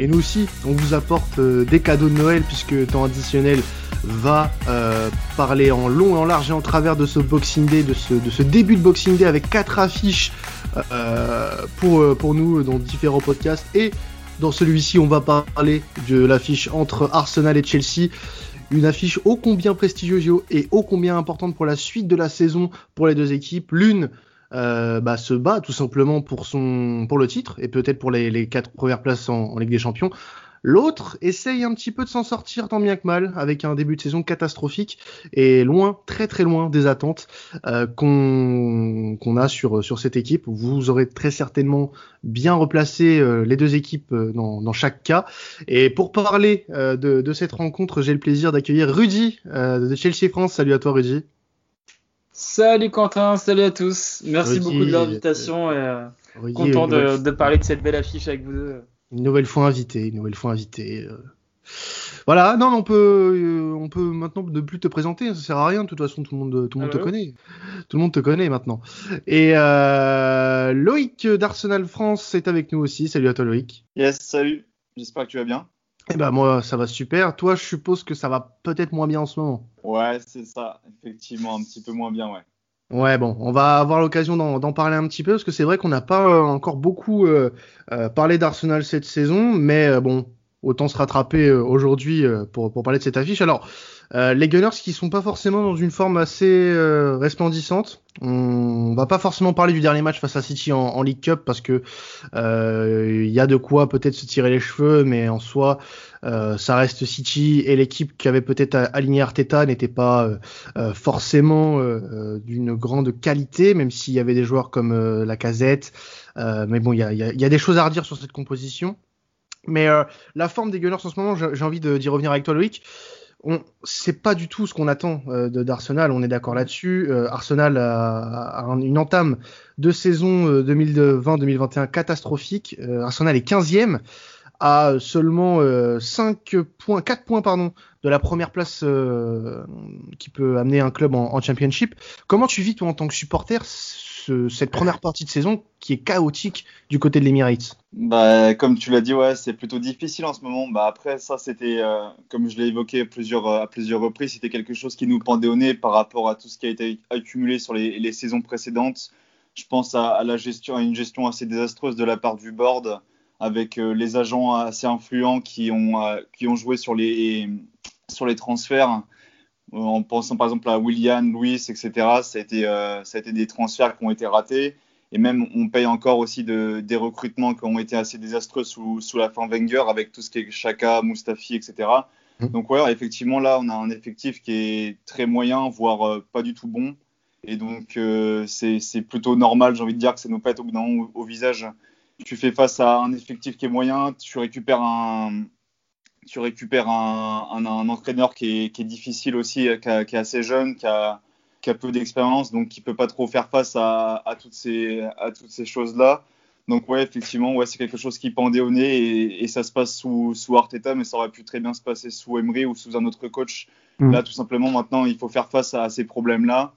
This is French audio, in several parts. Et nous aussi, on vous apporte des cadeaux de Noël, puisque Temps Additionnel va parler en long et en large et en travers de ce Boxing Day, de ce début de Boxing Day avec 4 affiches pour nous dans différents podcasts. Et dans celui-ci, on va parler de l'affiche entre Arsenal et Chelsea. Une affiche ô combien prestigieuse et ô combien importante pour la suite de la saison pour les deux équipes. L'une se bat tout simplement pour le titre et peut-être pour les 4 premières places en Ligue des Champions. L'autre essaye un petit peu de s'en sortir tant bien que mal avec un début de saison catastrophique et loin, très très loin des attentes qu'on a sur cette équipe. Vous aurez très certainement bien replacé les deux équipes dans chaque cas. Et pour parler de cette rencontre, j'ai le plaisir d'accueillir Rudy de Chelsea France. Salut à toi Rudy. Salut Quentin, salut à tous. Merci Rudy, beaucoup de l'invitation et Rudy, content de parler de cette belle affiche avec vous deux. Une nouvelle fois invité. Voilà, non, on peut maintenant ne plus te présenter, ça sert à rien, de toute façon, tout le monde te connaît. Tout le monde te connaît maintenant. Et Loïc d'Arsenal France est avec nous aussi. Salut à toi Loïc. Yes, salut, j'espère que tu vas bien. Eh ben moi, ça va super. Toi, je suppose que ça va peut-être moins bien en ce moment. Ouais, c'est ça, effectivement, un petit peu moins bien, ouais. Ouais, bon, on va avoir l'occasion d'en parler un petit peu, parce que c'est vrai qu'on n'a pas encore beaucoup parlé d'Arsenal cette saison, mais bon, autant se rattraper aujourd'hui pour parler de cette affiche. Alors, les Gunners qui sont pas forcément dans une forme assez resplendissante, on va pas forcément parler du dernier match face à City en League Cup, parce que y a de quoi peut-être se tirer les cheveux, mais en soi, ça reste City, et l'équipe qui avait peut-être aligné Arteta n'était pas forcément d'une grande qualité, même s'il y avait des joueurs comme Lacazette. Mais bon, il y a des choses à redire sur cette composition. Mais la forme des Gunners en ce moment, j'ai envie d'y revenir avec toi Loïc. C'est pas du tout ce qu'on attend d'Arsenal, on est d'accord là-dessus. Arsenal a une entame de saison 2020-2021 catastrophique. Arsenal est 15e. À seulement 4 points, de la première place qui peut amener un club en championship. Comment tu vis, toi, en tant que supporter, cette première partie de saison qui est chaotique du côté de l'Emirates? Comme tu l'as dit, ouais, c'est plutôt difficile en ce moment. Après, ça, c'était, comme je l'ai évoqué à plusieurs reprises, c'était quelque chose qui nous pendait au nez par rapport à tout ce qui a été accumulé sur les saisons précédentes. Je pense à la gestion, à une gestion assez désastreuse de la part du board, avec les agents assez influents qui ont joué sur les transferts, en pensant par exemple à Willian, Luis, etc. Ça a été des transferts qui ont été ratés, et même on paye encore aussi des recrutements qui ont été assez désastreux sous la fin Wenger, avec tout ce qui est Chaka, Mustafi, etc. Donc ouais, effectivement là on a un effectif qui est très moyen, voire pas du tout bon, et donc c'est plutôt normal, j'ai envie de dire, que ça nous pète au bout d'un moment au visage. Tu fais face à un effectif qui est moyen, tu récupères un entraîneur qui est difficile aussi, qui est assez jeune, qui a peu d'expérience, donc qui peut pas trop faire face à toutes ces choses-là. Donc ouais, effectivement, ouais, c'est quelque chose qui pendait au nez, et ça se passe sous Arteta, mais ça aurait pu très bien se passer sous Emery ou sous un autre coach. Là, tout simplement, maintenant, il faut faire face à ces problèmes-là.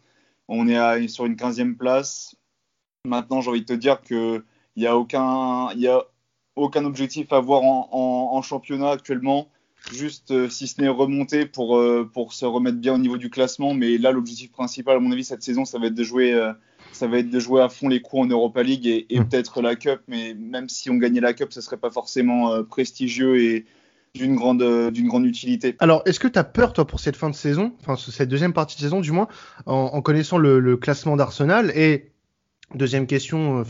On est sur une 15e place. Maintenant, j'ai envie de te dire que Il n'y a aucun objectif à avoir en championnat actuellement, juste si ce n'est remonter pour se remettre bien au niveau du classement. Mais là, l'objectif principal, à mon avis, cette saison, ça va être de jouer à fond les coups en Europa League et peut-être la Cup. Mais même si on gagnait la Cup, ce ne serait pas forcément prestigieux et d'une grande utilité. Alors, est-ce que tu as peur, toi, pour cette fin de saison, enfin cette deuxième partie de saison, du moins, en connaissant le classement d'Arsenal? Et deuxième question,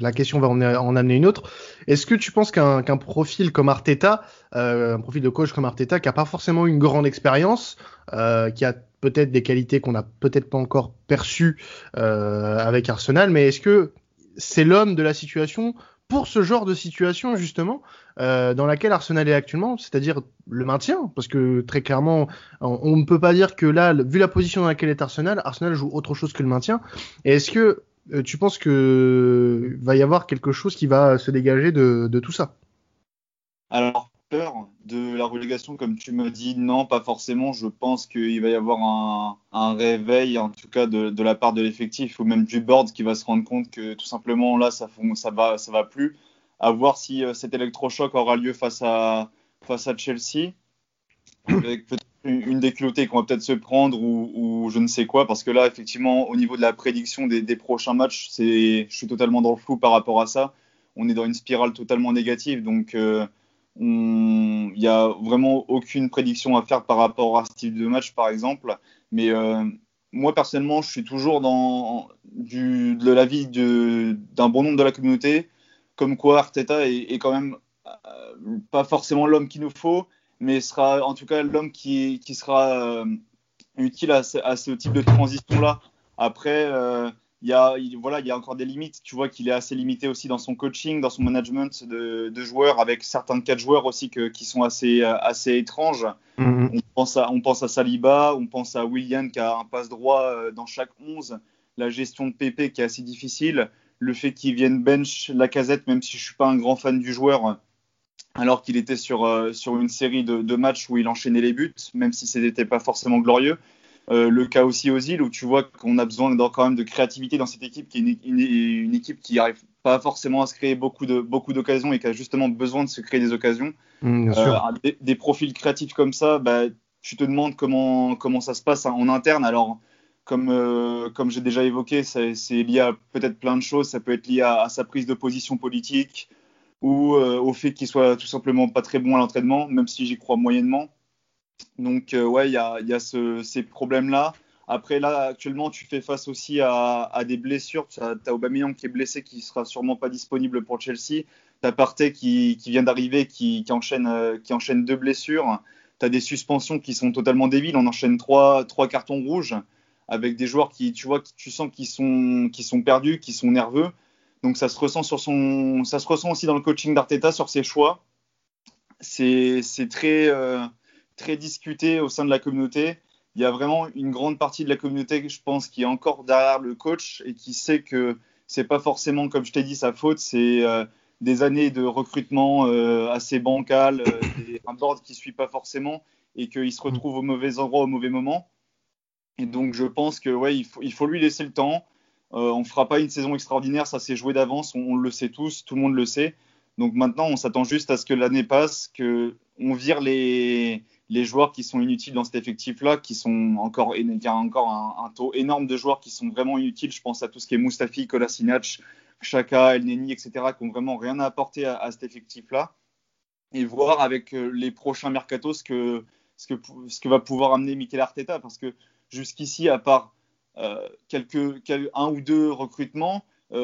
la question va en amener une autre. Est-ce que tu penses qu'un profil comme Arteta, un profil de coach comme Arteta, qui n'a pas forcément une grande expérience, qui a peut-être des qualités qu'on n'a peut-être pas encore perçues avec Arsenal, mais est-ce que c'est l'homme de la situation pour ce genre de situation, justement, dans laquelle Arsenal est actuellement, c'est-à-dire le maintien? Parce que très clairement, on ne peut pas dire que là, vu la position dans laquelle est Arsenal joue autre chose que le maintien. Et est-ce que tu penses que va y avoir quelque chose qui va se dégager de tout ça? Alors, peur de la relégation, comme tu me dis, non, pas forcément. Je pense qu'il va y avoir un réveil, en tout cas de la part de l'effectif ou même du board, qui va se rendre compte que tout simplement là, ça va plus. À voir si cet électrochoc aura lieu face à Chelsea, avec peut-être une déculottée qu'on va peut-être se prendre ou je ne sais quoi, parce que là, effectivement, au niveau de la prédiction des prochains matchs, je suis totalement dans le flou par rapport à ça. On est dans une spirale totalement négative, donc il n'y a vraiment aucune prédiction à faire par rapport à ce type de match, par exemple. Mais moi, personnellement, je suis toujours de l'avis d'un bon nombre de la communauté, comme quoi Arteta est quand même pas forcément l'homme qu'il nous faut, mais sera en tout cas l'homme qui sera utile à ce type de transition-là. Après, il y a encore des limites. Tu vois qu'il est assez limité aussi dans son coaching, dans son management de joueurs, avec certains cas de joueurs aussi qui sont assez étranges. Mm-hmm. On pense à Saliba, on pense à Willian qui a un passe droit dans chaque 11, la gestion de Pépé qui est assez difficile, le fait qu'il vienne bench Lacazette, même si je ne suis pas un grand fan du joueur, alors qu'il était sur une série de matchs où il enchaînait les buts, même si ce n'était pas forcément glorieux. Le cas aussi aux îles, où tu vois qu'on a besoin quand même de créativité dans cette équipe, qui est une équipe qui n'arrive pas forcément à se créer beaucoup d'occasions et qui a justement besoin de se créer des occasions. Bien sûr. Des profils créatifs comme ça, tu te demandes comment ça se passe en interne. Alors, comme j'ai déjà évoqué, c'est lié à peut-être plein de choses. Ça peut être lié à sa prise de position politique ou au fait qu'il soit tout simplement pas très bon à l'entraînement, même si j'y crois moyennement. Donc, il y a ces problèmes-là. Après, là, actuellement, tu fais face aussi à des blessures. Tu as Aubameyang qui est blessé, qui ne sera sûrement pas disponible pour Chelsea. Tu as Partey qui vient d'arriver, qui enchaîne 2 blessures. Tu as des suspensions qui sont totalement débiles. On enchaîne 3 cartons rouges avec des joueurs qui, tu sens qu'ils sont perdus, qui sont nerveux. Donc, ça se ressent aussi dans le coaching d'Arteta sur ses choix. C'est très... très discuté au sein de la communauté. Il y a vraiment une grande partie de la communauté, je pense, qui est encore derrière le coach et qui sait que c'est pas forcément, comme je t'ai dit, sa faute. C'est des années de recrutement assez bancal, un board qui suit pas forcément et qu'il se retrouve au mauvais endroit au mauvais moment. Et donc je pense que il faut lui laisser le temps. On fera pas une saison extraordinaire, ça s'est joué d'avance, on le sait tous, tout le monde le sait. Donc maintenant, on s'attend juste à ce que l'année passe, que on vire les joueurs qui sont inutiles dans cet effectif-là, il y a encore un taux énorme de joueurs qui sont vraiment inutiles. Je pense à tout ce qui est Mustafi, Kolasinac, Chaka, El Neni, etc., qui n'ont vraiment rien à apporter à cet effectif-là. Et voir avec les prochains mercatos ce que va pouvoir amener Mikel Arteta. Parce que jusqu'ici, à part un ou deux recrutements qui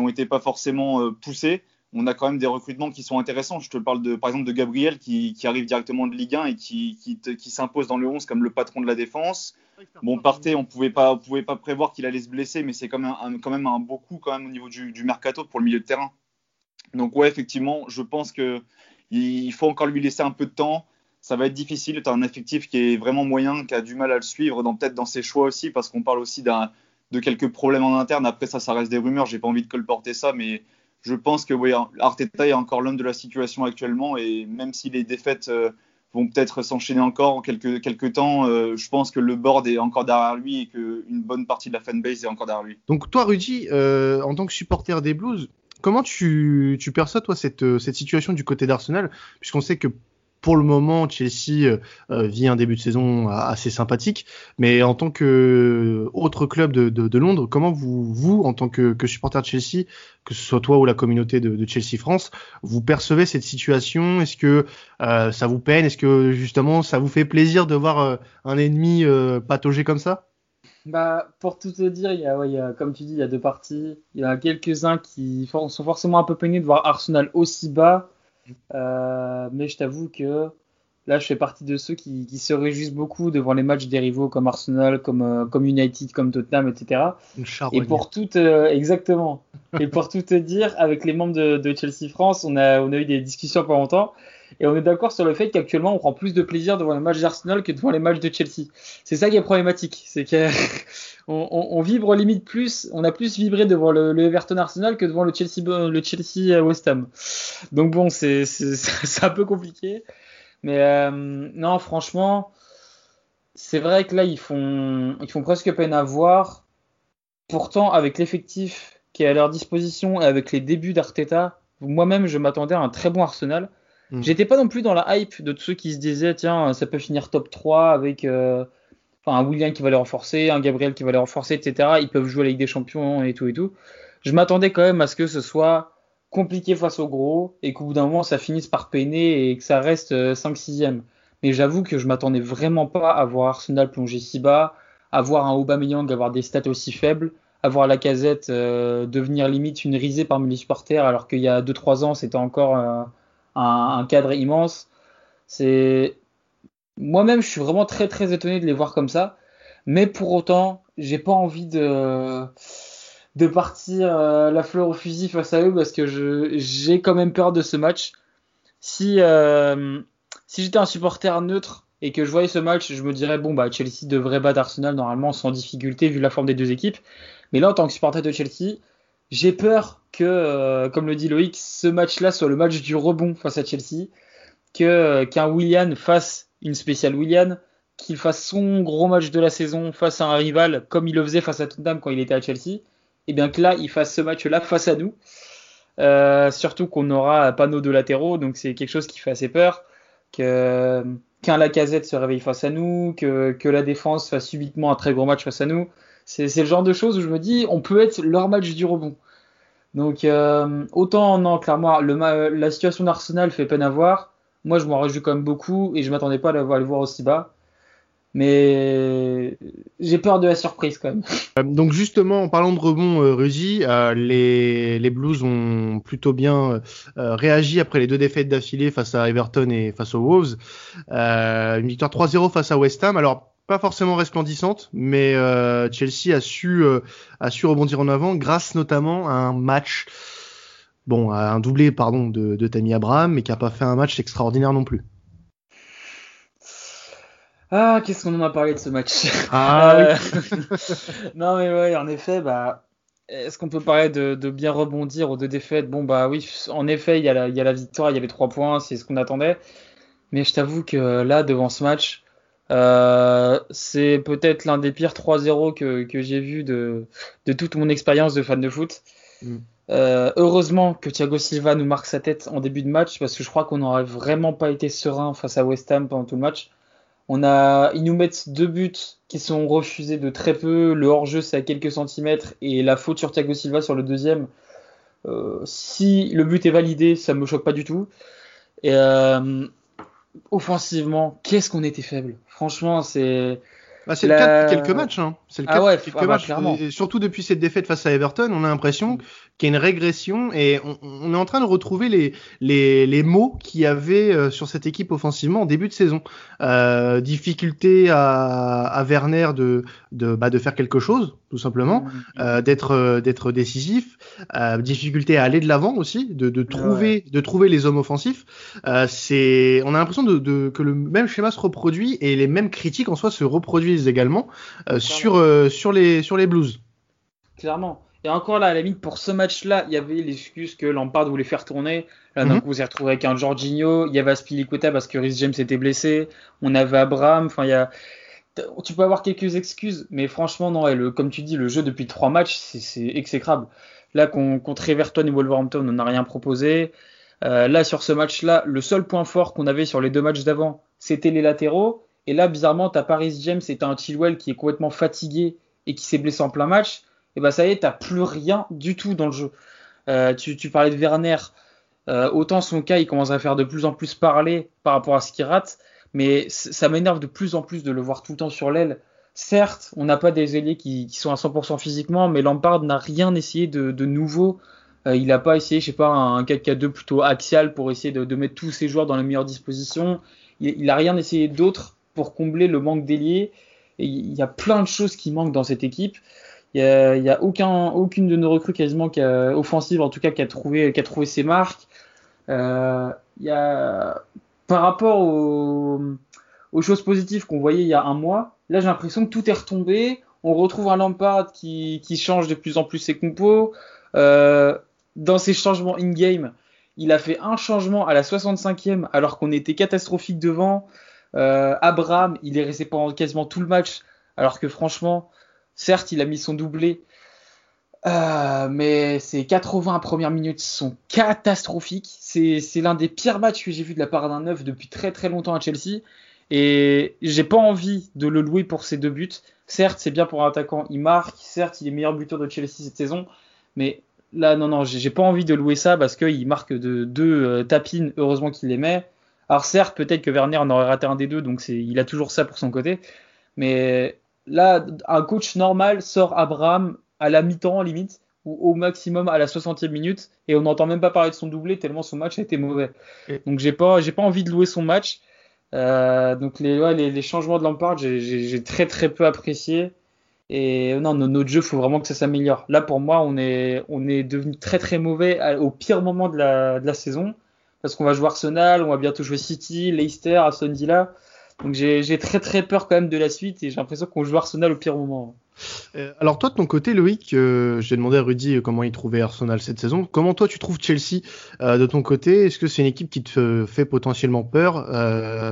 n'ont été pas forcément poussés, on a quand même des recrutements qui sont intéressants. Je te parle par exemple de Gabriel qui arrive directement de Ligue 1 et qui s'impose dans le 11 comme le patron de la défense. Bon, Partey, on pouvait pas prévoir qu'il allait se blesser, mais c'est quand même un beau coup quand même au niveau du mercato pour le milieu de terrain. Donc effectivement, je pense qu'il faut encore lui laisser un peu de temps. Ça va être difficile. Tu as un effectif qui est vraiment moyen, qui a du mal à le suivre, peut-être dans ses choix aussi, parce qu'on parle aussi de quelques problèmes en interne. Après ça reste des rumeurs. J'ai pas envie de colporter ça, mais je pense que Arteta est encore l'homme de la situation actuellement, et même si les défaites vont peut-être s'enchaîner encore en quelques temps, je pense que le board est encore derrière lui et qu'une bonne partie de la fanbase est encore derrière lui. Donc toi, Rudy, en tant que supporter des Blues, comment tu perçois toi cette situation du côté d'Arsenal, puisqu'on sait que pour le moment, Chelsea vit un début de saison assez sympathique, mais en tant qu'autre club de Londres, comment vous en tant que supporter de Chelsea, que ce soit toi ou la communauté de Chelsea France, vous percevez cette situation ? Est-ce que ça vous peine ? Est-ce que justement ça vous fait plaisir de voir un ennemi patauger comme ça ? Pour tout te dire, il y a, comme tu dis, il y a deux parties. Il y a quelques-uns qui sont forcément un peu peinés de voir Arsenal aussi bas. Mais je t'avoue que là je fais partie de ceux qui se réjouissent beaucoup devant les matchs des rivaux comme Arsenal, comme United, comme Tottenham, etc. Et pour tout exactement et pour tout te dire, avec les membres de Chelsea France, on a eu des discussions pas longtemps et on est d'accord sur le fait qu'actuellement on prend plus de plaisir devant les matchs d'Arsenal que devant les matchs de Chelsea. C'est ça qui est problématique, c'est que on vibre limite plus, on a plus vibré devant le Everton Arsenal que devant le Chelsea West Ham. Donc bon, c'est un peu compliqué. Mais non, franchement, c'est vrai que là, ils font presque peine à voir. Pourtant, avec l'effectif qui est à leur disposition et avec les débuts d'Arteta, moi-même je m'attendais à un très bon Arsenal. J'étais pas non plus dans la hype de tous ceux qui se disaient tiens, ça peut finir top 3 avec un Willian qui va les renforcer, un Gabriel qui va les renforcer, etc. Ils peuvent jouer à la Ligue des Champions et tout et tout. Je m'attendais quand même à ce que ce soit compliqué face au gros et qu'au bout d'un moment ça finisse par peiner et que ça reste 5-6ème. Mais j'avoue que je m'attendais vraiment pas à voir Arsenal plonger si bas, à voir un Aubameyang avoir des stats aussi faibles, à voir Lacazette devenir limite une risée parmi les supporters alors qu'il y a 2-3 ans c'était encore un cadre immense. C'est... Moi-même je suis vraiment très très étonné de les voir comme ça, mais pour autant j'ai pas envie de partir la fleur au fusil face à eux parce que j'ai quand même peur de ce match. Si j'étais un supporter neutre et que je voyais ce match, je me dirais bon bah Chelsea devrait battre Arsenal normalement sans difficulté vu la forme des deux équipes. Mais là en tant que supporter de Chelsea, j'ai peur que comme le dit Loïc, ce match-là soit le match du rebond face à Chelsea, qu'un Willian fasse une spéciale Willian, qu'il fasse son gros match de la saison face à un rival comme il le faisait face à Tottenham quand il était à Chelsea, et bien que là il fasse ce match-là face à nous, surtout qu'on aura pas nos deux latéraux, donc c'est quelque chose qui fait assez peur, qu'un Lacazette se réveille face à nous, que la défense fasse subitement un très gros match face à nous. C'est le genre de choses où je me dis on peut être leur match du rebond. Donc autant non, clairement la situation d'Arsenal fait peine à voir. Moi je m'en réjouis quand même beaucoup et je m'attendais pas à le voir aussi bas, mais j'ai peur de la surprise quand même. Donc justement en parlant de rebond, Rudy, les Blues ont plutôt bien réagi après les deux défaites d'affilée face à Everton et face aux Wolves, une victoire 3-0 face à West Ham, alors pas forcément resplendissante, mais Chelsea a su rebondir en avant grâce notamment à un doublé de Tammy Abraham, mais qui n'a pas fait un match extraordinaire non plus. Ah, qu'est-ce qu'on en a parlé de ce match. Non mais ouais, en effet, est-ce qu'on peut parler de bien rebondir aux deux défaites? Bon bah oui, en effet, il y a la victoire, il y avait 3 points, c'est ce qu'on attendait. Mais je t'avoue que là, devant ce match, c'est peut-être l'un des pires 3-0 que j'ai vu de toute mon expérience de fan de foot. Heureusement que Thiago Silva nous marque sa tête en début de match, parce que je crois qu'on n'aurait vraiment pas été serein face à West Ham pendant tout le match. Ils nous mettent 2 buts qui sont refusés de très peu. Le hors-jeu, c'est à quelques centimètres. Et la faute sur Thiago Silva sur le deuxième, si le but est validé, ça ne me choque pas du tout. Et offensivement, qu'est-ce qu'on était faible. Franchement, c'est le cas depuis quelques matchs. Hein. C'est le cas depuis quelques matchs. Clairement. Surtout depuis cette défaite face à Everton, on a l'impression qu'il y a une régression et on est en train de retrouver les maux qu'il y avait sur cette équipe offensivement en début de saison. Difficulté à Werner de faire quelque chose, tout simplement, d'être décisif. Difficulté à aller de l'avant aussi, de trouver les hommes offensifs. On a l'impression que le même schéma se reproduit et les mêmes critiques en soi se reproduisent également sur les Blues. Clairement. Et encore là, à la limite, pour ce match-là, il y avait l'excuse que Lampard voulait faire tourner. Là, donc, on s'est retrouvé avec un Jorginho. Il y avait Aspilicueta parce que Rhys James était blessé. On avait Abraham. Enfin, tu peux avoir quelques excuses, mais franchement, non. Et comme tu dis, le jeu depuis 3 matchs, c'est exécrable. Là, contre Everton et Wolverhampton, on n'a rien proposé. Là, sur ce match-là, le seul point fort qu'on avait sur les 2 matchs d'avant, c'était les latéraux. Et là, bizarrement, t'as Rhys James et t'as un Chilwell qui est complètement fatigué et qui s'est blessé en plein match. Et bah ça y est, t'as plus rien du tout dans le jeu. Tu parlais de Werner. Autant son cas, il commence à faire de plus en plus parler par rapport à ce qu'il rate. Mais ça m'énerve de plus en plus de le voir tout le temps sur l'aile. Certes, on n'a pas des ailiers qui sont à 100% physiquement, mais Lampard n'a rien essayé de nouveau. Il n'a pas essayé, un 4-4-2 plutôt axial pour essayer de mettre tous ses joueurs dans les meilleures dispositions. Il n'a rien essayé d'autre pour combler le manque d'ailier. Il y a plein de choses qui manquent dans cette équipe. Il n'y a aucune de nos recrues quasiment offensive, en tout cas, qui a trouvé ses marques. Par rapport aux choses positives qu'on voyait il y a un mois, là j'ai l'impression que tout est retombé. On retrouve un Lampard qui change de plus en plus ses compos. Dans ses changements in-game, il a fait un changement à la 65e alors qu'on était catastrophique devant. Abraham, il est resté pendant quasiment tout le match alors que franchement, certes il a mis son doublé Mais ces 80 premières minutes sont catastrophiques. C'est l'un des pires matchs que j'ai vu de la part d'un neuf depuis très très longtemps à Chelsea. Et j'ai pas envie de le louer pour ses deux buts. Certes, c'est bien pour un attaquant, il marque. Certes, il est meilleur buteur de Chelsea cette saison. Mais là, non, j'ai pas envie de louer ça parce qu'il marque de deux tapines. Heureusement qu'il les met. Alors certes, peut-être que Werner en aurait raté un des deux. Donc il a toujours ça pour son côté. Mais là, un coach normal sort Abraham à la mi-temps limite, ou au maximum à la 60e minute, et on n'entend même pas parler de son doublé tellement son match a été mauvais. Donc j'ai pas envie de louer son match. Donc les changements de Lampard, j'ai très très peu apprécié. Et non, notre jeu, faut vraiment que ça s'améliore. Là pour moi, on est devenu très très mauvais au pire moment de la saison, parce qu'on va jouer Arsenal, on va bientôt jouer City, Leicester, Aston Villa. Donc j'ai très très peur quand même de la suite, et j'ai l'impression qu'on joue Arsenal au pire moment. Alors toi de ton côté, Loïc, j'ai demandé à Rudy comment il trouvait Arsenal cette saison. Comment toi tu trouves Chelsea de ton côté? Est-ce que c'est une équipe qui te fait potentiellement peur,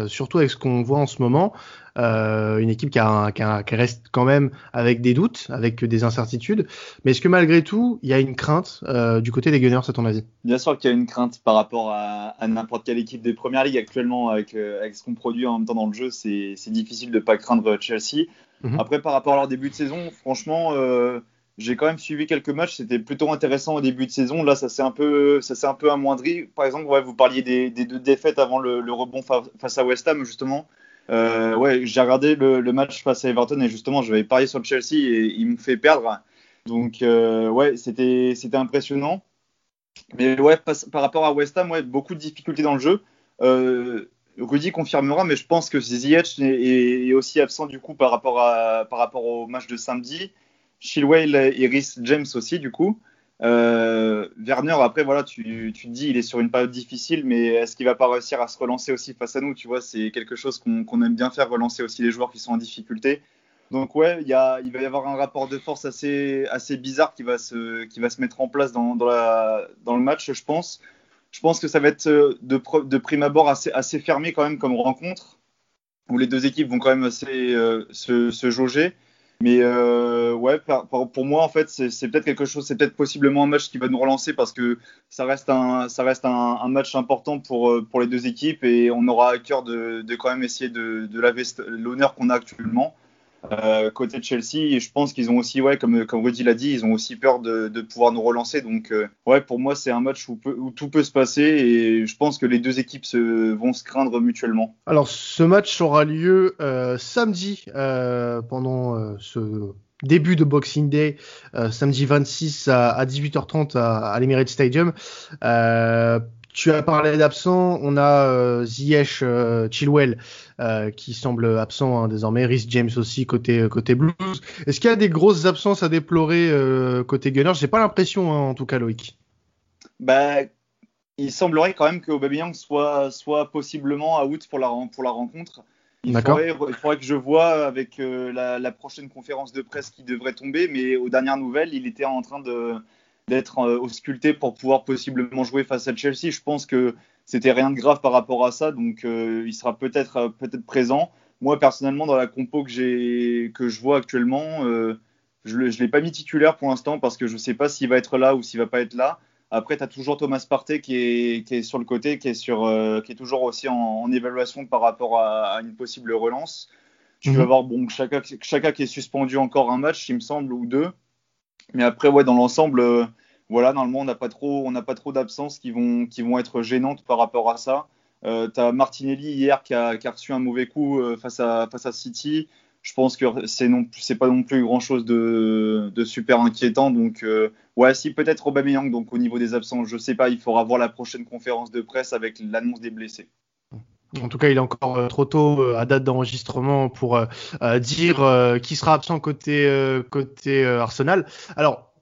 surtout avec ce qu'on voit en ce moment, une équipe qui reste quand même avec des doutes, avec des incertitudes, mais est-ce que malgré tout il y a une crainte du côté des Gunners à ton avis? Bien sûr qu'il y a une crainte par rapport à n'importe quelle équipe des premières ligues actuellement, avec ce qu'on produit en même temps dans le jeu, c'est difficile de ne pas craindre Chelsea. Après, par rapport à leur début de saison, franchement, j'ai quand même suivi quelques matchs. C'était plutôt intéressant au début de saison. Là, ça s'est un peu amoindri. Par exemple, vous parliez des deux défaites avant le rebond face à West Ham, justement. J'ai regardé le match face à Everton et justement, je vais parier sur le Chelsea et ils m'ont fait perdre. Donc, c'était impressionnant. Mais par rapport à West Ham, beaucoup de difficultés dans le jeu. Rudy confirmera, mais je pense que Ziyech est aussi absent du coup par rapport au match de samedi. Chilwell et Rhys James aussi du coup. Werner, après tu te dis il est sur une période difficile, mais est-ce qu'il va pas réussir à se relancer aussi face à nous? Tu vois, c'est quelque chose qu'on aime bien faire, relancer aussi les joueurs qui sont en difficulté. Donc il va y avoir un rapport de force assez bizarre qui va se mettre en place dans le match, je pense. Je pense que ça va être de prime abord assez fermé quand même comme rencontre, où les deux équipes vont quand même assez se jauger. Mais pour moi en fait, c'est peut-être quelque chose, c'est peut-être possiblement un match qui va nous relancer parce que ça reste un match important pour les deux équipes et on aura à cœur de quand même essayer de laver l'honneur qu'on a actuellement côté de Chelsea. Et je pense qu'ils ont aussi, comme Rudy l'a dit, ils ont aussi peur de pouvoir nous relancer. Donc pour moi c'est un match où tout peut se passer et je pense que les deux équipes vont se craindre mutuellement. Alors ce match aura lieu samedi pendant ce début de Boxing Day, samedi 26 à 18h30 à l'Emirates Stadium. Tu as parlé d'absents, on a Ziyech, Chilwell qui semble absent désormais, Rhys James aussi côté Blues. Est-ce qu'il y a des grosses absences à déplorer côté Gunners? J'ai pas l'impression en tout cas, Loïc. Il semblerait quand même que Aubameyang soit possiblement out pour la rencontre. Il faudrait que je vois avec la prochaine conférence de presse qui devrait tomber, mais aux dernières nouvelles, il était en train d'être ausculté pour pouvoir possiblement jouer face à Chelsea. Je pense que c'était rien de grave par rapport à ça, donc il sera peut-être présent. Moi personnellement, dans la compo que je vois actuellement, je l'ai pas mis titulaire pour l'instant parce que je sais pas s'il va être là ou s'il va pas être là. Après, tu as toujours Thomas Partey qui est sur le côté, qui est toujours aussi en évaluation par rapport à une possible relance. Tu vas voir Chaka qui est suspendu encore un match, il me semble, ou deux. Mais après, dans l'ensemble, normalement, on n'a pas trop d'absences qui vont être gênantes par rapport à ça. T'as Martinelli hier qui a reçu un mauvais coup face à City. Je pense que c'est pas non plus grand chose de super inquiétant. Donc, si peut-être Aubameyang. Donc, au niveau des absences, je sais pas. Il faudra voir la prochaine conférence de presse avec l'annonce des blessés. En tout cas, il est encore trop tôt à date d'enregistrement pour dire qui sera absent côté Arsenal. Alors,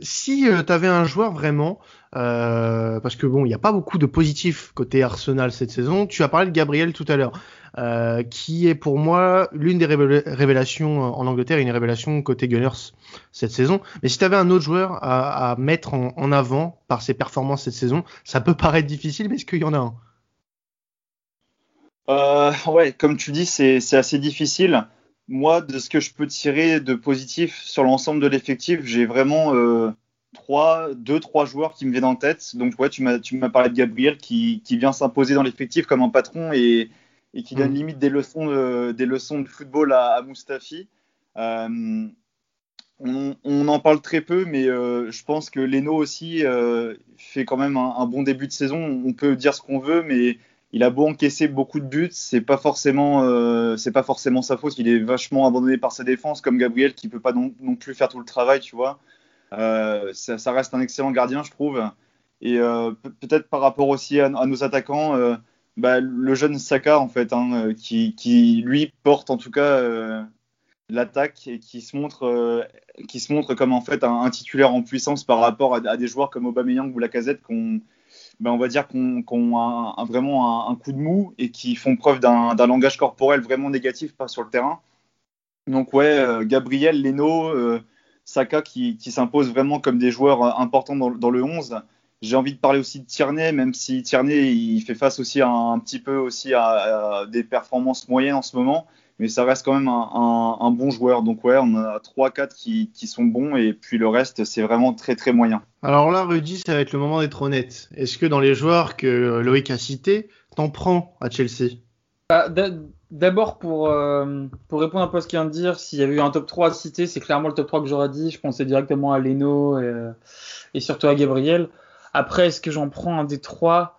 si tu avais un joueur vraiment, parce que il n'y a pas beaucoup de positifs côté Arsenal cette saison, tu as parlé de Gabriel tout à l'heure, qui est pour moi l'une des révélations en Angleterre, une révélation côté Gunners cette saison. Mais si tu avais un autre joueur à mettre en avant par ses performances cette saison, ça peut paraître difficile, mais est-ce qu'il y en a un ? Comme tu dis, c'est assez difficile. moi, de ce que je peux tirer de positif sur l'ensemble de l'effectif, j'ai vraiment deux, trois joueurs qui me viennent en tête. Donc, ouais, tu m'as parlé de Gabriel qui vient s'imposer dans l'effectif comme un patron et qui donne limite des leçons de football à Mustafi. On en parle très peu, mais je pense que Leno aussi fait quand même un bon début de saison. On peut dire ce qu'on veut, mais il a beau encaisser beaucoup de buts, c'est pas forcément sa faute. Il est vachement abandonné par sa défense, comme Gabriel qui peut pas non plus faire tout le travail, tu vois. Ça reste un excellent gardien, je trouve. Et peut-être par rapport aussi à nos attaquants, le jeune Saka en fait, qui lui porte en tout cas l'attaque et qui se montre comme en fait un titulaire en puissance par rapport à des joueurs comme Aubameyang ou Lacazette qu'on va dire qu'on a vraiment un coup de mou et qui font preuve d'un langage corporel vraiment négatif pas sur le terrain. Donc ouais, Gabriel, Leno, Saka qui s'imposent vraiment comme des joueurs importants dans le 11. J'ai envie de parler aussi de Tierney, même si Tierney il fait face aussi un petit peu aussi à des performances moyennes en ce moment, mais ça reste quand même un bon joueur. Donc ouais, on a 3-4 qui sont bons et puis le reste c'est vraiment très très moyen. Alors là Rudy, ça va être le moment d'être honnête. Est-ce que dans les joueurs que Loïc a cités, t'en prends à Chelsea ? D'abord pour répondre un peu à ce qu'il vient de dire, s'il y avait eu un top 3 à citer, c'est clairement le top 3 que j'aurais dit. Je pensais directement à Leno et surtout à Gabriel. Après, est-ce que j'en prends un des trois ?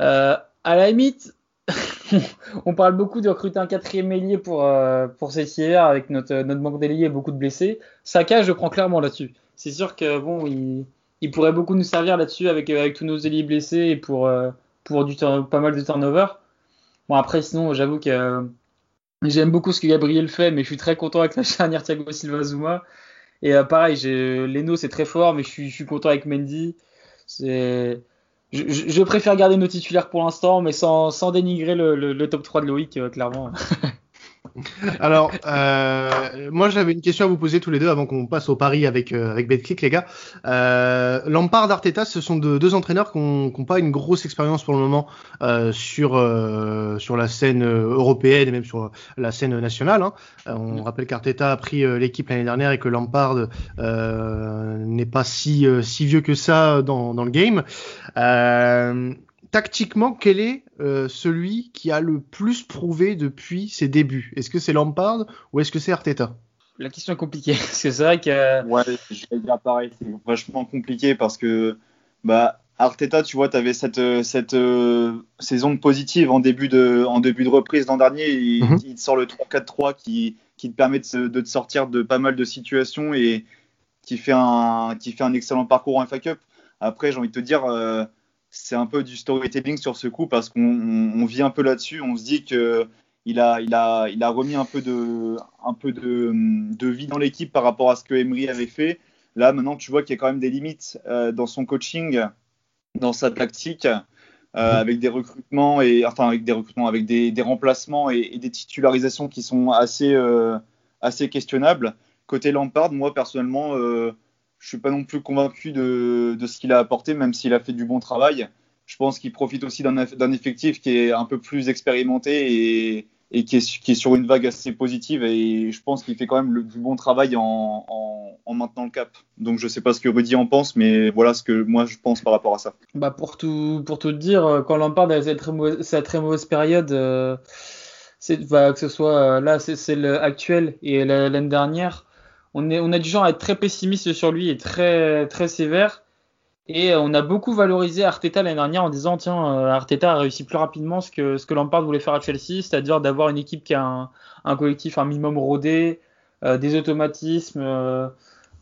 À la limite, on parle beaucoup de recruter un quatrième ailier pour cet hiver avec notre manque d'ailier et beaucoup de blessés. Saka, je prends clairement là-dessus. C'est sûr que bon, il pourrait beaucoup nous servir là-dessus avec tous nos ailiers blessés et pour pas mal de turnover. Bon après, sinon, j'avoue que j'aime beaucoup ce que Gabriel fait, mais je suis très content avec la charnière Thiago Silva Zuma. Et pareil, Leno c'est très fort, mais je suis content avec Mendy. Je préfère garder nos titulaires pour l'instant, mais sans dénigrer le top 3 de Loïc, clairement. Alors, moi j'avais une question à vous poser tous les deux avant qu'on passe au pari avec Betclic, les gars. Lampard, Arteta, ce sont deux entraîneurs qui n'ont pas une grosse expérience pour le moment sur la scène européenne et même sur la scène nationale. Hein. On rappelle qu'Arteta a pris l'équipe l'année dernière et que Lampard n'est pas si vieux que ça dans le game. Tactiquement, quel est celui qui a le plus prouvé depuis ses débuts ? Est-ce que c'est Lampard ou est-ce que c'est Arteta ? La question est compliquée. Parce que c'est vrai que... Ouais, je vais dire pareil. C'est vachement compliqué parce que Arteta, tu vois, tu avais cette saison positive en début de reprise l'an dernier. Il te sort le 3-4-3 qui te permet de te sortir de pas mal de situations et qui fait un excellent parcours en FA Cup. Après, j'ai envie de te dire... c'est un peu du storytelling sur ce coup parce qu'on vit un peu là-dessus. On se dit qu'il a remis un peu de vie dans l'équipe par rapport à ce que Emery avait fait. Là, maintenant, tu vois qu'il y a quand même des limites dans son coaching, dans sa tactique, avec des recrutements avec des remplacements et des titularisations qui sont assez questionnables. Côté Lampard, moi personnellement. Je ne suis pas non plus convaincu de ce qu'il a apporté, même s'il a fait du bon travail. Je pense qu'il profite aussi d'un effectif qui est un peu plus expérimenté et qui est sur une vague assez positive. Et je pense qu'il fait quand même du bon travail en maintenant le cap. Donc je ne sais pas ce que Rudy en pense, mais voilà ce que moi je pense par rapport à ça. Bah pour tout dire, quand Lampard a sa très mauvaise période, que ce soit là, c'est l'actuel et l'année dernière, on a du genre à être très pessimiste sur lui et très, très sévère. Et on a beaucoup valorisé Arteta l'année dernière en disant tiens, Arteta a réussi plus rapidement ce que Lampard voulait faire à Chelsea, c'est-à-dire d'avoir une équipe qui a un collectif un minimum rodé, des automatismes,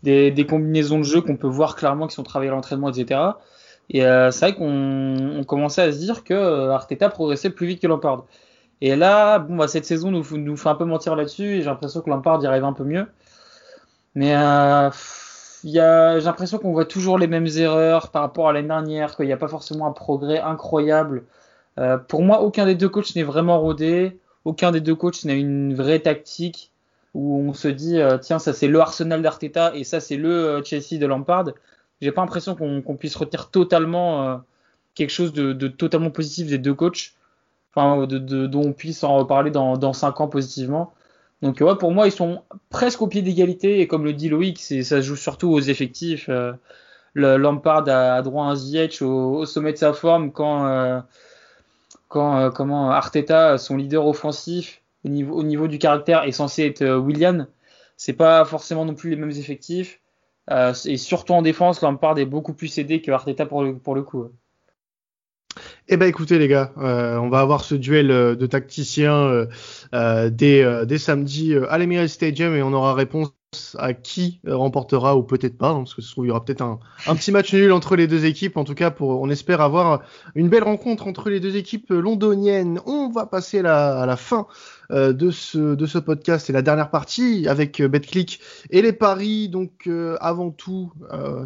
des combinaisons de jeu qu'on peut voir clairement qui sont travaillées à l'entraînement, etc. Et c'est vrai qu'on commençait à se dire que Arteta progressait plus vite que Lampard. Et là, cette saison nous fait un peu mentir là-dessus et j'ai l'impression que Lampard y arrive un peu mieux. Mais j'ai l'impression qu'on voit toujours les mêmes erreurs par rapport à l'année dernière, qu'il n'y a pas forcément un progrès incroyable. Pour moi, aucun des deux coachs n'est vraiment rodé, aucun des deux coachs n'a une vraie tactique où on se dit tiens, ça c'est le Arsenal d'Arteta et ça c'est le Chelsea de Lampard. J'ai pas l'impression qu'on puisse retenir totalement quelque chose de totalement positif des deux coachs, dont on puisse en reparler dans 5 ans positivement. Donc ouais, pour moi, ils sont presque au pied d'égalité. Et comme le dit Loïc, ça se joue surtout aux effectifs. Lampard a droit à un Ziyech au sommet de sa forme quand Arteta, son leader offensif, au niveau du caractère, est censé être Willian. C'est pas forcément non plus les mêmes effectifs. Et surtout en défense, Lampard est beaucoup plus aidé que Arteta pour le coup. Eh ben écoutez les gars, on va avoir ce duel de tacticiens dès samedi à l'Emirates Stadium, et on aura réponse à qui remportera ou peut-être pas, hein, parce que se trouve il y aura peut-être un petit match nul entre les deux équipes. En tout cas, on espère avoir une belle rencontre entre les deux équipes londoniennes. On va passer à la fin de ce podcast et la dernière partie avec Betclic et les paris. Donc avant tout,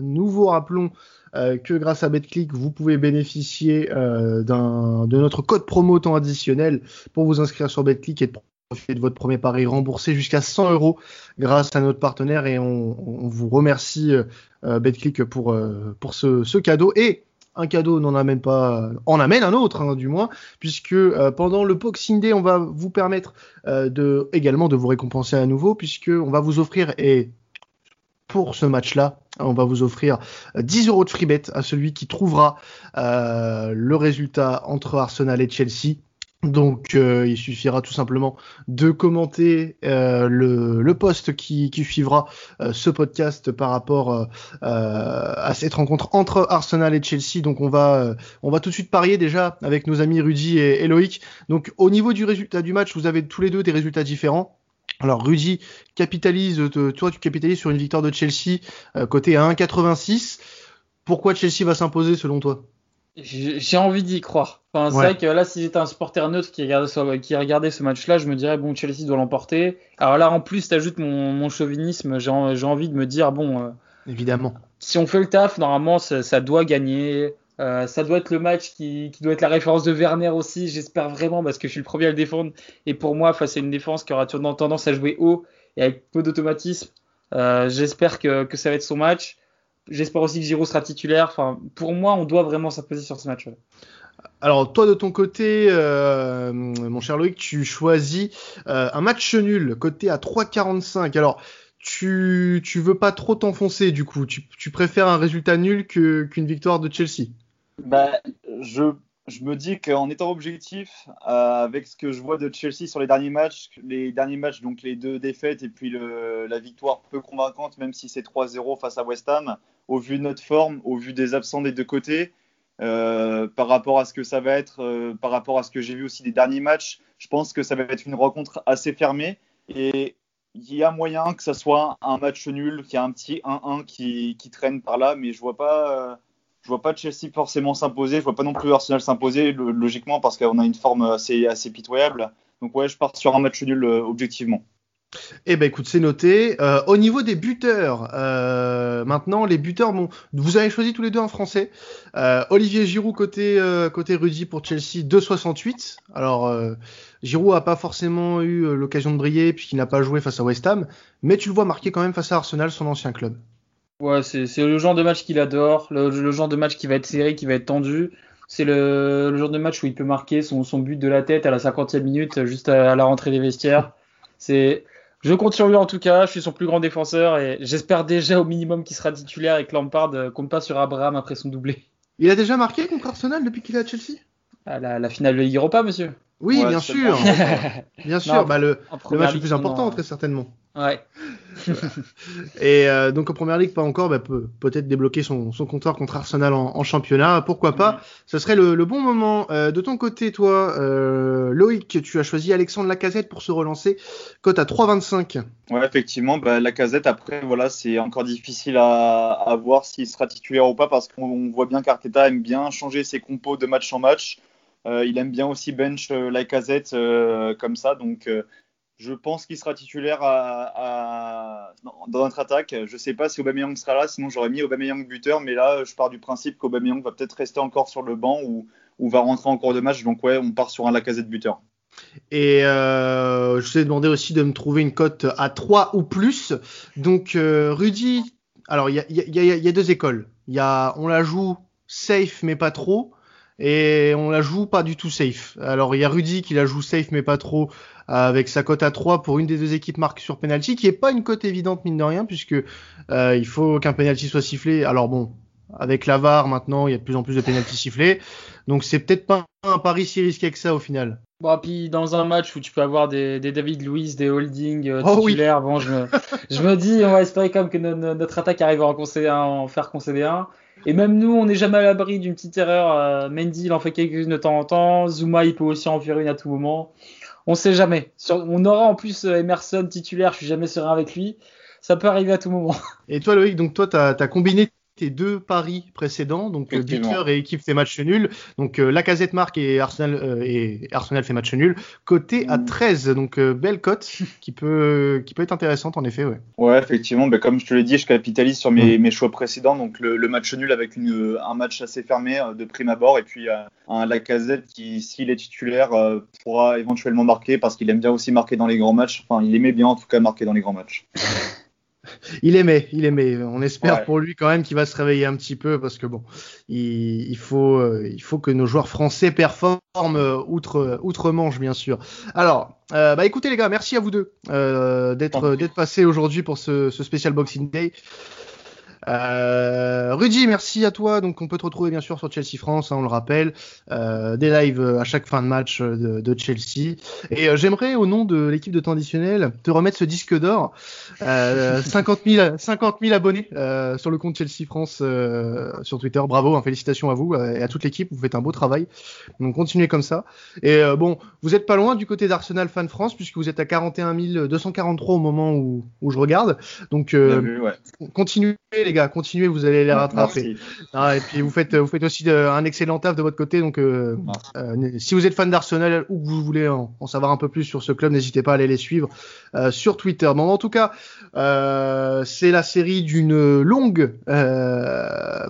nous vous rappelons que grâce à Betclic, vous pouvez bénéficier de notre code promo temps additionnel pour vous inscrire sur Betclic et profiter de votre premier pari remboursé jusqu'à 100 € grâce à notre partenaire, et on vous remercie Betclic pour ce cadeau. Et un cadeau en amène un autre, hein, du moins, puisque pendant le Boxing Day, on va vous permettre également de vous récompenser à nouveau, puisque on va vous offrir, et pour ce match-là, on va vous offrir 10 € de free bet à celui qui trouvera le résultat entre Arsenal et Chelsea. Donc il suffira tout simplement de commenter le post qui suivra ce podcast par rapport à cette rencontre entre Arsenal et Chelsea. Donc on va tout de suite parier déjà avec nos amis Rudy et Loïc. Donc au niveau du résultat du match, vous avez tous les deux des résultats différents. Alors Rudy tu capitalises sur une victoire de Chelsea côté à 1,86. Pourquoi Chelsea va s'imposer selon toi ? J'ai envie d'y croire. Enfin, ouais. C'est vrai que là, si j'étais un supporter neutre qui regardait ce match-là, je me dirais bon, Chelsea doit l'emporter. Alors là, en plus, t'ajoutes mon chauvinisme. J'ai envie de me dire bon, évidemment, si on fait le taf, normalement, ça doit gagner. Ça doit être le match qui doit être la référence de Werner aussi. J'espère vraiment, parce que je suis le premier à le défendre. Et pour moi, face à une défense qui aura tendance à jouer haut et avec peu d'automatisme, j'espère que ça va être son match. J'espère aussi que Giroud sera titulaire. Enfin, pour moi, on doit vraiment s'imposer sur ce match. Alors, toi, de ton côté, mon cher Loïc, tu choisis un match nul, coté à 3,45. Alors, tu veux pas trop t'enfoncer, du coup. Tu préfères un résultat nul qu'une victoire de Chelsea. Bah, je me dis qu'en étant objectif, avec ce que je vois de Chelsea sur les derniers matchs, donc les deux défaites et puis la victoire peu convaincante, même si c'est 3-0 face à West Ham, au vu de notre forme, au vu des absents des deux côtés, par rapport à ce que ça va être, par rapport à ce que j'ai vu aussi des derniers matchs, je pense que ça va être une rencontre assez fermée, et il y a moyen que ça soit un match nul, qu'il y a un petit 1-1 qui traîne par là, mais je vois pas Chelsea forcément s'imposer, je vois pas non plus Arsenal s'imposer, logiquement, parce qu'on a une forme assez pitoyable. Donc ouais, je pars sur un match nul objectivement. Eh ben écoute, c'est noté. Au niveau des buteurs, maintenant les buteurs, vous avez choisi tous les deux un Français. Olivier Giroud côté Rudy pour Chelsea, 2,68. Alors Giroud a pas forcément eu l'occasion de briller puisqu'il n'a pas joué face à West Ham, mais tu le vois marquer quand même face à Arsenal, son ancien club. Ouais, c'est le genre de match qu'il adore, le genre de match qui va être serré, qui va être tendu. C'est le genre de match où il peut marquer son but de la tête à la 50e minute, juste à la rentrée des vestiaires. Je compte sur lui en tout cas, je suis son plus grand défenseur et j'espère déjà au minimum qu'il sera titulaire et que Lampard compte pas sur Abraham après son doublé. Il a déjà marqué contre Arsenal depuis qu'il est à Chelsea ? À la finale de Ligue Europa, monsieur. Oui, ouais, bien sûr. Bien sûr, non, le match le plus important, très certainement. Ouais. Et donc en première ligue, pas encore, peut-être débloquer son compteur contre Arsenal en championnat, pourquoi pas. Ce serait le bon moment. De ton côté, toi, Loïc, tu as choisi Alexandre Lacazette pour se relancer, cote à 3,25. Ouais, effectivement, Lacazette, après, voilà, c'est encore difficile à voir s'il sera titulaire ou pas, parce qu'on voit bien qu'Arteta aime bien changer ses compos de match en match. Il aime bien aussi bench Lacazette comme ça, donc je pense qu'il sera titulaire dans notre attaque. Je ne sais pas si Aubameyang sera là, sinon j'aurais mis Aubameyang buteur, mais là je pars du principe qu'Aubameyang va peut-être rester encore sur le banc ou va rentrer en cours de match, donc ouais, on part sur un Lacazette buteur. Et je vous ai demandé aussi de me trouver une cote à 3 ou plus, donc Rudy, alors il y a deux écoles, on la joue safe mais pas trop. et on la joue pas du tout safe. Alors il y a Rudy qui la joue safe mais pas trop, avec sa cote à 3 pour une des deux équipes marque sur penalty, qui est pas une cote évidente mine de rien, puisque il faut qu'un penalty soit sifflé. Alors bon, avec la VAR maintenant, il y a de plus en plus de penalty sifflés, donc c'est peut-être pas un pari si risqué que ça au final. Bon, puis dans un match où tu peux avoir des David Luiz, des holdings titulaires, oh oui. Bon, je me dis, on va espérer quand même que notre attaque arrive à en faire concéder un. Et même nous, on n'est jamais à l'abri d'une petite erreur. Mendy, il en fait quelques-unes de temps en temps. Zouma, il peut aussi en faire une à tout moment. On ne sait jamais. On aura en plus Emerson titulaire, je ne suis jamais serein avec lui. Ça peut arriver à tout moment. Et toi, Loïc, donc toi, tu as combiné tes deux paris précédents, donc buteur et équipe fait match nul, donc Lacazette marque et Arsenal fait match nul, coté à 13, donc belle cote qui peut être intéressante en effet. Ouais effectivement, bah, comme je te l'ai dit, je capitalise sur mes choix précédents, donc le match nul avec un match assez fermé de prime abord, et puis un Lacazette qui, s'il est titulaire, pourra éventuellement marquer, parce qu'il aime bien aussi marquer dans les grands matchs, enfin il aimait bien en tout cas marquer dans les grands matchs. Il aimait. On espère pour lui quand même qu'il va se réveiller un petit peu, parce que bon, il faut que nos joueurs français performent outre-Manche bien sûr. Alors, écoutez les gars, merci à vous deux d'être passés aujourd'hui pour ce spécial Boxing Day. Rudy, merci à toi. Donc on peut te retrouver bien sûr sur Chelsea France, hein, on le rappelle, des lives à chaque fin de match de Chelsea, et j'aimerais au nom de l'équipe de temps additionnel te remettre ce disque d'or, 50 000 abonnés sur le compte Chelsea France sur Twitter, bravo, hein, félicitations à vous et à toute l'équipe, vous faites un beau travail, donc continuez comme ça, et vous êtes pas loin du côté d'Arsenal Fan France, puisque vous êtes à 41 243 au moment où je regarde, donc continuez les gars, continuez, vous allez les rattraper. Ah, et puis vous faites aussi un excellent taf de votre côté, donc si vous êtes fan d'Arsenal ou que vous voulez en savoir un peu plus sur ce club, n'hésitez pas à aller les suivre sur Twitter. Bon, en tout cas, c'est la série d'une longue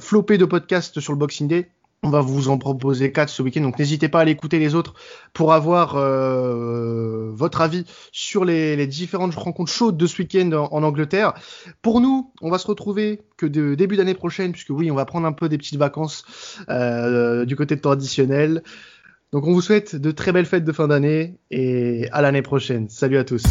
flopée de podcasts sur le Boxing Day. On va vous en proposer 4 ce week-end, donc n'hésitez pas à aller écouter les autres pour avoir votre avis sur les différentes rencontres chaudes de ce week-end en Angleterre. Pour nous, on va se retrouver que début d'année prochaine, puisque oui, on va prendre un peu des petites vacances du côté de temps additionnel. Donc on vous souhaite de très belles fêtes de fin d'année et à l'année prochaine. Salut à tous.